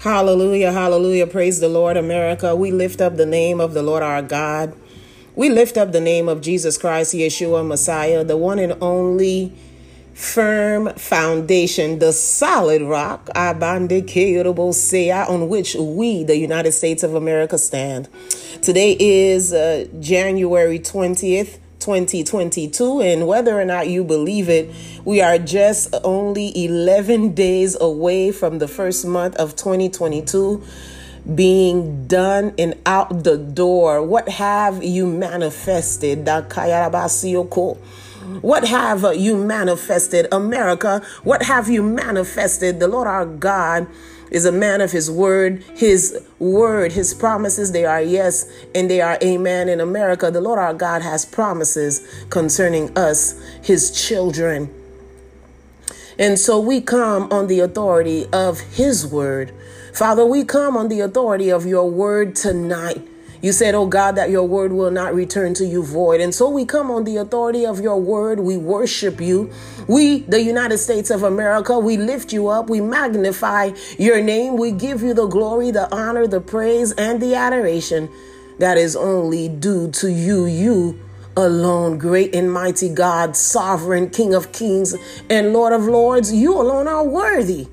Hallelujah, hallelujah. Praise the Lord, America. We lift up the name of the Lord our God. We lift up the name of Jesus Christ, Yeshua, Messiah, the one and only firm foundation, the solid rock, on which we, the United States of America, stand. Today is January 20th, 2022, and whether or not you believe it, we are just only 11 days away from the first month of 2022 being done and out the door. What have you manifested? What have you manifested, America? What have you manifested? The Lord our God is a man of his word. His word, his promises, they are yes and they are amen. In America, the Lord our God has promises concerning us, his children. And so we come on the authority of his word. Father, we come on the authority of your word tonight. You said, oh God, that your word will not return to you void. And so we come on the authority of your word. We worship you. We, the United States of America, we lift you up. We magnify your name. We give you the glory, the honor, the praise, and the adoration that is only due to you. You alone, great and mighty God, sovereign King of kings and Lord of lords. You alone are worthy.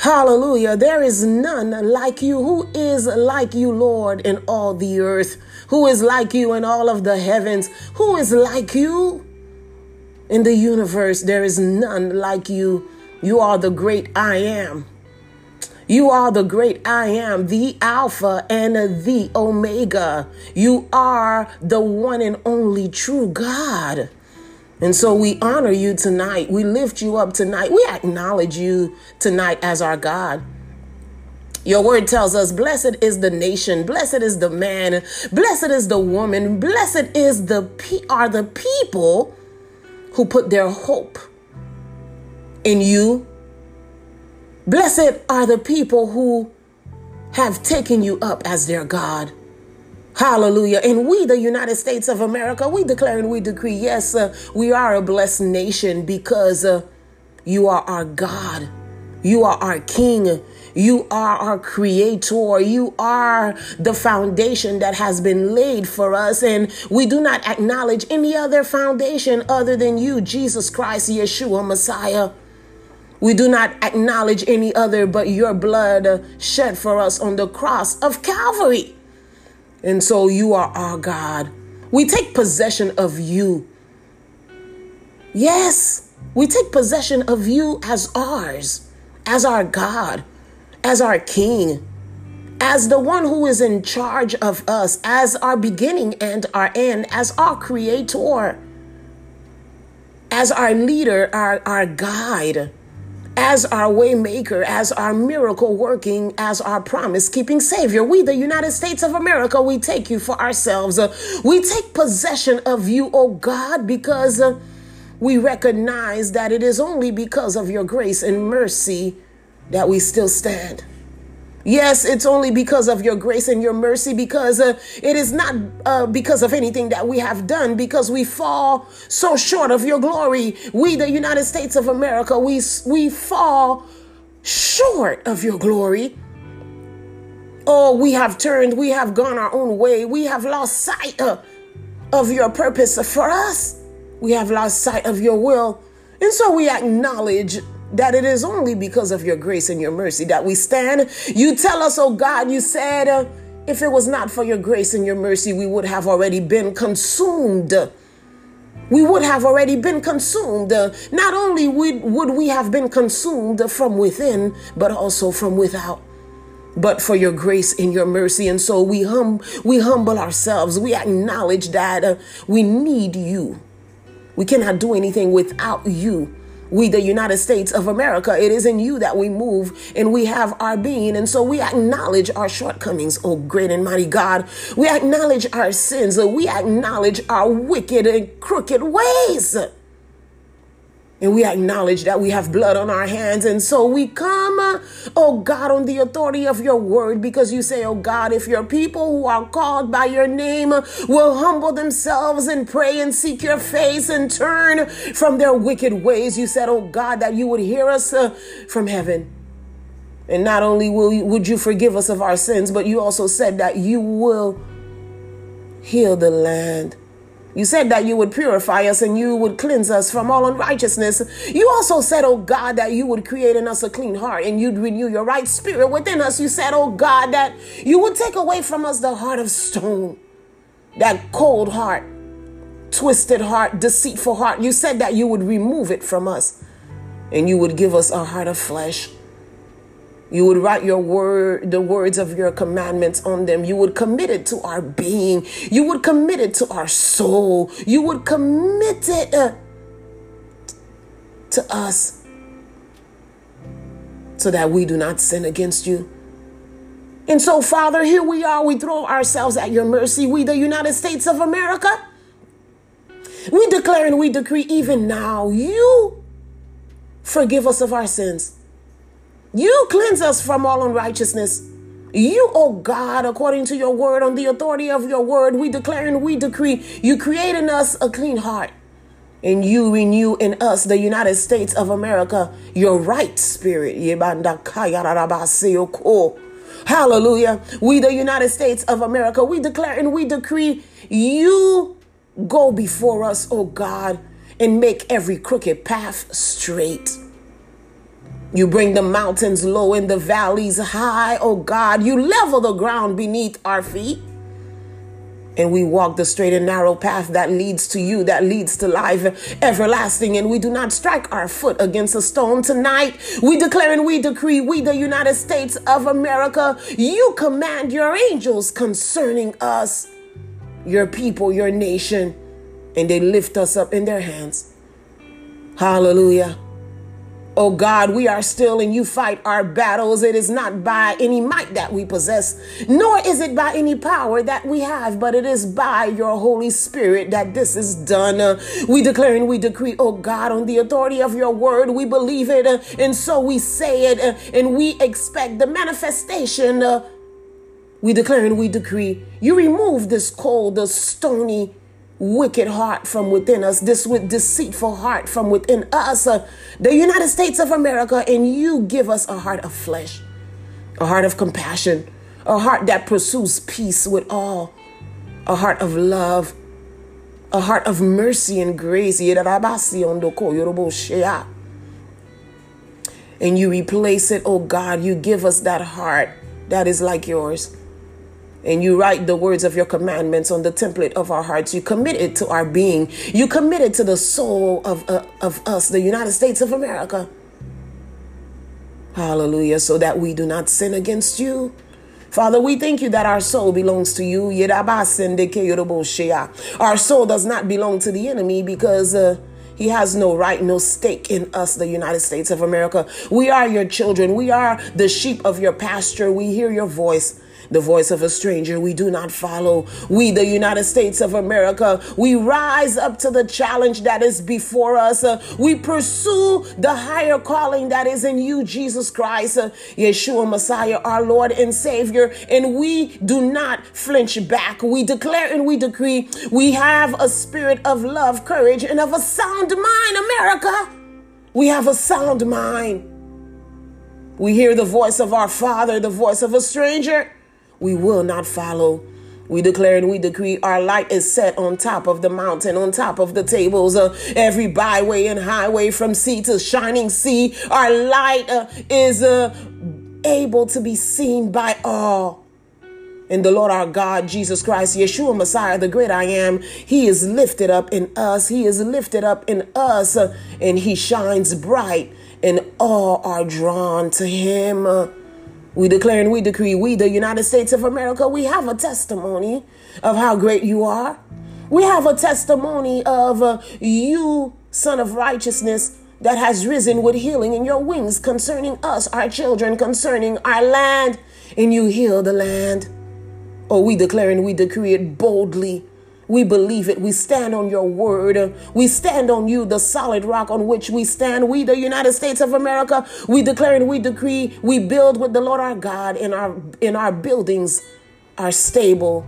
Hallelujah. There is none like you. Who is like you, Lord, in all the earth? Who is like you in all of the heavens? Who is like you in the universe? There is none like you. You are the great I am. You are the great I am, the Alpha and the Omega. You are the one and only true God. And so we honor you tonight. We lift you up tonight. We acknowledge you tonight as our God. Your word tells us, blessed is the nation. Blessed is the man. Blessed is the woman. Blessed is the people who put their hope in you. Blessed are the people who have taken you up as their God. Hallelujah. And we, the United States of America, we declare and we decree, yes, we are a blessed nation because you are our God. You are our King. You are our creator. You are the foundation that has been laid for us. And we do not acknowledge any other foundation other than you, Jesus Christ, Yeshua, Messiah. We do not acknowledge any other but your blood shed for us on the cross of Calvary. And so you are our God. We take possession of you. Yes, we take possession of you as ours, as our God, as our King, as the one who is in charge of us, as our beginning and our end, as our creator, as our leader, our guide, as our way maker, as our miracle working, as our promise keeping savior. We, the United States of America, we take you for ourselves. We take possession of you, oh God, because we recognize that it is only because of your grace and mercy that we still stand. Yes, it's only because of your grace and your mercy, because it is not because of anything that we have done, because we fall so short of your glory. We, the United States of America, we fall short of your glory. Oh, we have turned, we have gone our own way. We have lost sight of your purpose for us. We have lost sight of your will. And so we acknowledge that it is only because of your grace and your mercy that we stand. You tell us, oh God, you said, if it was not for your grace and your mercy, we would have already been consumed. We would have already been consumed. Not only would we have been consumed from within, but also from without. But for your grace and your mercy. And so we humble ourselves. We acknowledge that we need you. We cannot do anything without you. We, the United States of America, it is in you that we move and we have our being. And so we acknowledge our shortcomings, oh great and mighty God. We acknowledge our sins. We acknowledge our wicked and crooked ways. And we acknowledge that we have blood on our hands. And so we come, oh God, on the authority of your word, because you say, oh God, if your people who are called by your name will humble themselves and pray and seek your face and turn from their wicked ways, you said, oh God, that you would hear us from heaven. And not only would you forgive us of our sins, but you also said that you will heal the land. You said that you would purify us and you would cleanse us from all unrighteousness. You also said, oh God, that you would create in us a clean heart and you'd renew your right spirit within us. You said, oh God, that you would take away from us the heart of stone, that cold heart, twisted heart, deceitful heart. You said that you would remove it from us and you would give us a heart of flesh. You would write your word, the words of your commandments on them. You would commit it to our being. You would commit it to our soul. You would commit it to us so that we do not sin against you. And so, Father, here we are. We throw ourselves at your mercy. We, the United States of America, we declare and we decree even now, you forgive us of our sins. You cleanse us from all unrighteousness. You, oh God, according to your word, on the authority of your word, we declare and we decree, you create in us a clean heart and you renew in us, the United States of America, your right spirit. Hallelujah. We, the United States of America, we declare and we decree, you go before us, oh God, and make every crooked path straight. You bring the mountains low and the valleys high, oh God. You level the ground beneath our feet. And we walk the straight and narrow path that leads to you, that leads to life everlasting. And we do not strike our foot against a stone tonight. We declare and we decree, we, the United States of America, you command your angels concerning us, your people, your nation, and they lift us up in their hands. Hallelujah. Oh God, we are still and you fight our battles. It is not by any might that we possess, nor is it by any power that we have, but it is by your Holy Spirit that this is done. We declare and we decree, oh God, on the authority of your word, we believe it and so we say it and we expect the manifestation. We declare and we decree, you remove this cold, the stony, wicked heart from within us, this with deceitful heart from within us, the United States of America, and you give us a heart of flesh, a heart of compassion, a heart that pursues peace with all, a heart of love, a heart of mercy and grace. And you replace it, oh God, you give us that heart that is like yours. And you write the words of your commandments on the template of our hearts. You commit it to our being. You commit it to the soul of us, the United States of America. Hallelujah. So that we do not sin against you. Father, we thank you that our soul belongs to you. Our soul does not belong to the enemy because he has no right, no stake in us, the United States of America. We are your children. We are the sheep of your pasture. We hear your voice. The voice of a stranger we do not follow. We, the United States of America, we rise up to the challenge that is before us. We pursue the higher calling that is in you, Jesus Christ, Yeshua Messiah, our Lord and Savior. And we do not flinch back. We declare and we decree we have a spirit of love, courage, and of a sound mind, America. We have a sound mind. We hear the voice of our Father, the voice of a stranger we will not follow. We declare and we decree our light is set on top of the mountain, on top of the tables, every byway and highway from sea to shining sea. Our light is able to be seen by all. And the Lord our God, Jesus Christ, Yeshua Messiah, the great I am, he is lifted up in us. He is lifted up in us and he shines bright and all are drawn to him. We declare and we decree, we, the United States of America, we have a testimony of how great you are. We have a testimony of you, Son of Righteousness, that has risen with healing in your wings concerning us, our children, concerning our land, and you heal the land. Oh, we declare and we decree it boldly. We believe it. We stand on your word. We stand on you, the solid rock on which we stand. We, the United States of America, we declare and we decree, we build with the Lord our God in our buildings are stable.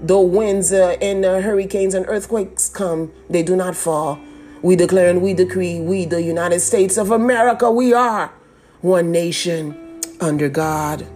Though winds and hurricanes and earthquakes come, they do not fall. We declare and we decree, we, the United States of America, we are one nation under God.